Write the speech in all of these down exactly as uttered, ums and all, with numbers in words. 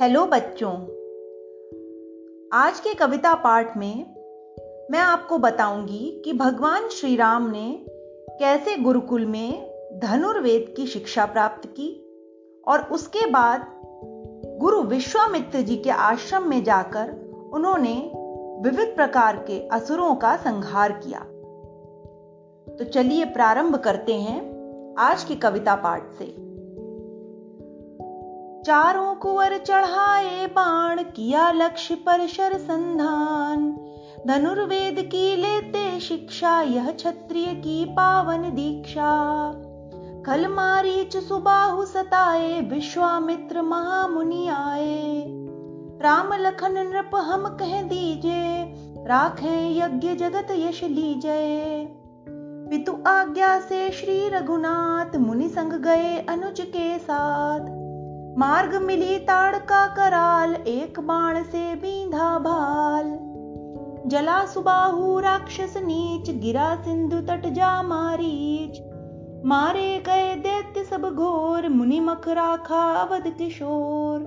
Hello बच्चों, आज के कविता पाठ में मैं आपको बताऊंगी कि भगवान श्री राम ने कैसे गुरुकुल में धनुर्वेद की शिक्षा प्राप्त की और उसके बाद गुरु विश्वामित्र जी के आश्रम में जाकर उन्होंने विविध प्रकार के असुरों का संहार किया। तो चलिए प्रारंभ करते हैं आज की कविता पाठ से। चारों कुंवर चढ़ाए बाण, किया लक्ष्य पर शरसंधान। धनुर्वेद की लेते शिक्षा, यह क्षत्रिय की पावन दीक्षा। खल मारीच सुबाहु सताए, विश्वामित्र महामुनि आए। राम लखन नृप हम कह दीजे, राखें यज्ञ जगत यश लीजे। पितु आज्ञा से श्री रघुनाथ, मुनि संग गए अनुज के साथ। मार्ग मिली ताड़का कराल, एक बाण से बींधा भाल। जला सुबाहु राक्षस नीच, गिरा सिंधु तट जा मारीच। मारे गए दैत्य सब घोर, मुनि मख राखा अवध किशोर।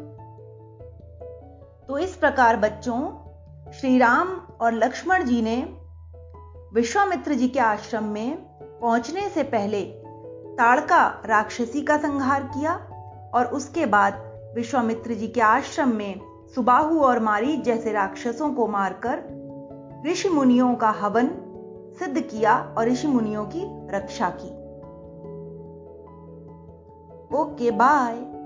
तो इस प्रकार बच्चों, श्री राम और लक्ष्मण जी ने विश्वामित्र जी के आश्रम में पहुंचने से पहले ताड़का राक्षसी का संहार किया और उसके बाद विश्वामित्र जी के आश्रम में सुबाहु और मारीच जैसे राक्षसों को मारकर ऋषि मुनियों का हवन सिद्ध किया और ऋषि मुनियों की रक्षा की। Okay, bye.